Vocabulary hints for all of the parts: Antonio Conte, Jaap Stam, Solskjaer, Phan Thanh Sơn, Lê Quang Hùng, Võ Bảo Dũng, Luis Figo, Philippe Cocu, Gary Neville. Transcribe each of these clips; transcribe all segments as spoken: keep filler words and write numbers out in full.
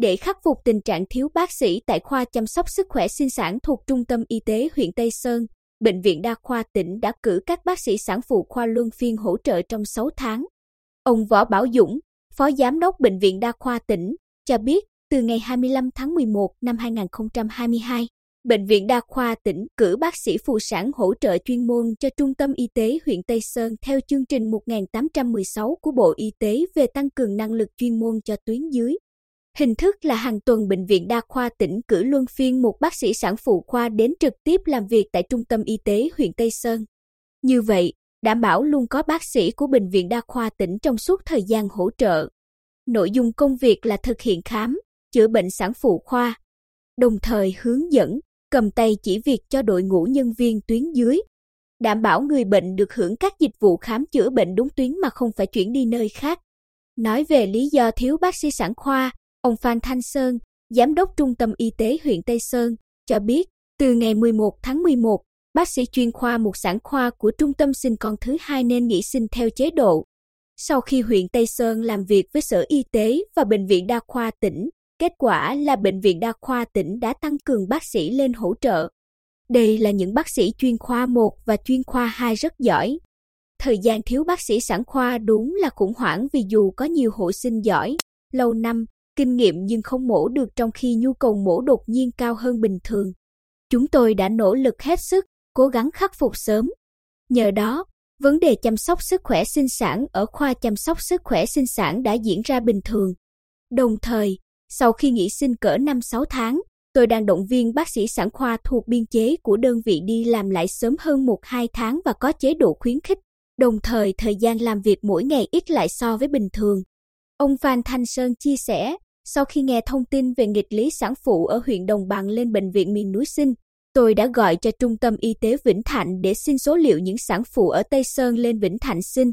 để khắc phục tình trạng thiếu bác sĩ tại khoa chăm sóc sức khỏe sinh sản thuộc Trung tâm Y tế huyện Tây Sơn, Bệnh viện Đa khoa tỉnh đã cử các bác sĩ sản phụ khoa luân phiên hỗ trợ trong sáu tháng. Ông Võ Bảo Dũng, Phó Giám đốc Bệnh viện Đa khoa tỉnh, cho biết từ ngày hai mươi lăm tháng mười một năm hai nghìn không trăm hai mươi hai, Bệnh viện Đa khoa tỉnh cử bác sĩ phụ sản hỗ trợ chuyên môn cho Trung tâm Y tế huyện Tây Sơn theo chương trình một nghìn tám trăm mười sáu của Bộ Y tế về tăng cường năng lực chuyên môn cho tuyến dưới. Hình thức là hàng tuần Bệnh viện Đa khoa tỉnh cử luân phiên một bác sĩ sản phụ khoa đến trực tiếp làm việc tại Trung tâm Y tế huyện Tây Sơn. Như vậy, đảm bảo luôn có bác sĩ của Bệnh viện Đa khoa tỉnh trong suốt thời gian hỗ trợ. Nội dung công việc là thực hiện khám, chữa bệnh sản phụ khoa, đồng thời hướng dẫn, cầm tay chỉ việc cho đội ngũ nhân viên tuyến dưới, đảm bảo người bệnh được hưởng các dịch vụ khám chữa bệnh đúng tuyến mà không phải chuyển đi nơi khác. Nói về lý do thiếu bác sĩ sản khoa, ông Phan Thanh Sơn, Giám đốc Trung tâm Y tế huyện Tây Sơn, cho biết từ ngày mười một tháng mười một, bác sĩ chuyên khoa một sản khoa của trung tâm sinh con thứ hai nên nghỉ sinh theo chế độ. Sau khi huyện Tây Sơn làm việc với Sở Y tế và Bệnh viện Đa khoa tỉnh, kết quả là Bệnh viện Đa khoa tỉnh đã tăng cường bác sĩ lên hỗ trợ. Đây là những bác sĩ chuyên khoa một và chuyên khoa hai rất giỏi. Thời gian thiếu bác sĩ sản khoa đúng là khủng hoảng vì dù có nhiều hộ sinh giỏi, lâu năm, kinh nghiệm nhưng không mổ được trong khi nhu cầu mổ đột nhiên cao hơn bình thường. Chúng tôi đã nỗ lực hết sức, cố gắng khắc phục sớm. Nhờ đó, vấn đề chăm sóc sức khỏe sinh sản ở khoa chăm sóc sức khỏe sinh sản đã diễn ra bình thường. Đồng thời, sau khi nghỉ sinh cỡ năm sáu tháng, tôi đang động viên bác sĩ sản khoa thuộc biên chế của đơn vị đi làm lại sớm hơn một đến hai tháng và có chế độ khuyến khích, đồng thời thời gian làm việc mỗi ngày ít lại so với bình thường. Ông Phan Thanh Sơn chia sẻ, sau khi nghe thông tin về nghịch lý sản phụ ở huyện Đồng Bằng lên bệnh viện miền núi sinh, tôi đã gọi cho Trung tâm Y tế Vĩnh Thạnh để xin số liệu những sản phụ ở Tây Sơn lên Vĩnh Thạnh sinh.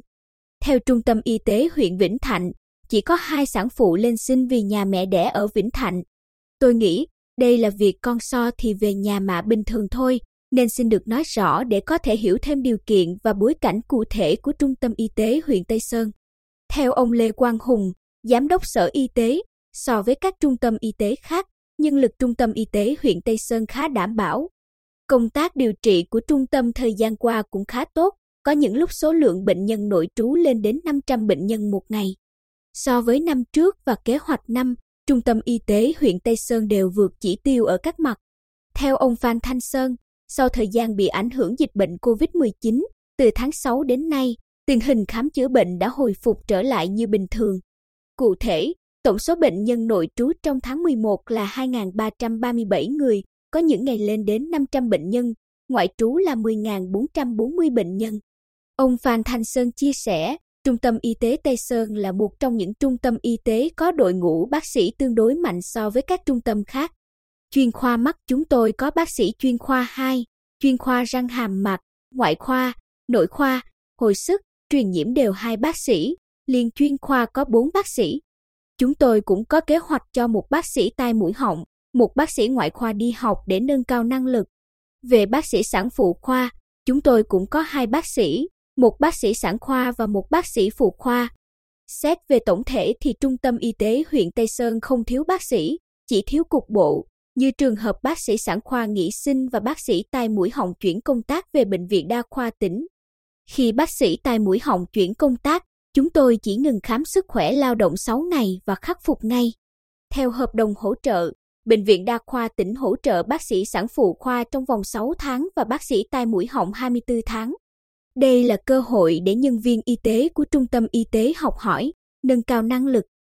Theo Trung tâm Y tế huyện Vĩnh Thạnh, chỉ có hai sản phụ lên sinh vì nhà mẹ đẻ ở Vĩnh Thạnh. Tôi nghĩ, đây là việc con so thì về nhà mẹ bình thường thôi, nên xin được nói rõ để có thể hiểu thêm điều kiện và bối cảnh cụ thể của Trung tâm Y tế huyện Tây Sơn. Theo ông Lê Quang Hùng, Giám đốc Sở Y tế, so với các trung tâm y tế khác, nhân lực Trung tâm Y tế huyện Tây Sơn khá đảm bảo. Công tác điều trị của trung tâm thời gian qua cũng khá tốt, có những lúc số lượng bệnh nhân nội trú lên đến năm trăm bệnh nhân một ngày. So với năm trước và kế hoạch năm, Trung tâm Y tế huyện Tây Sơn đều vượt chỉ tiêu ở các mặt. Theo ông Phan Thanh Sơn, sau thời gian bị ảnh hưởng dịch bệnh covid mười chín, từ tháng sáu đến nay, tình hình khám chữa bệnh đã hồi phục trở lại như bình thường. Cụ thể, tổng số bệnh nhân nội trú trong tháng mười một là hai nghìn ba trăm ba mươi bảy người, có những ngày lên đến năm trăm bệnh nhân, ngoại trú là mười nghìn bốn trăm bốn mươi bệnh nhân. Ông Phan Thanh Sơn chia sẻ, Trung tâm Y tế Tây Sơn là một trong những trung tâm y tế có đội ngũ bác sĩ tương đối mạnh so với các trung tâm khác. Chuyên khoa mắt chúng tôi có bác sĩ chuyên khoa hai, chuyên khoa răng hàm mặt, ngoại khoa, nội khoa, hồi sức, truyền nhiễm đều hai bác sĩ, liên chuyên khoa có bốn bác sĩ. Chúng tôi cũng có kế hoạch cho một bác sĩ tai mũi họng, một bác sĩ ngoại khoa đi học để nâng cao năng lực. Về bác sĩ sản phụ khoa, chúng tôi cũng có hai bác sĩ, một bác sĩ sản khoa và một bác sĩ phụ khoa. Xét về tổng thể thì Trung tâm Y tế huyện Tây Sơn không thiếu bác sĩ, chỉ thiếu cục bộ, như trường hợp bác sĩ sản khoa nghỉ sinh và bác sĩ tai mũi họng chuyển công tác về Bệnh viện Đa khoa tỉnh. Khi bác sĩ tai mũi họng chuyển công tác, chúng tôi chỉ ngừng khám sức khỏe lao động sáu ngày và khắc phục ngay. Theo hợp đồng hỗ trợ, Bệnh viện Đa khoa tỉnh hỗ trợ bác sĩ sản phụ khoa trong vòng sáu tháng và bác sĩ tai mũi họng hai mươi bốn tháng. Đây là cơ hội để nhân viên y tế của Trung tâm Y tế học hỏi, nâng cao năng lực,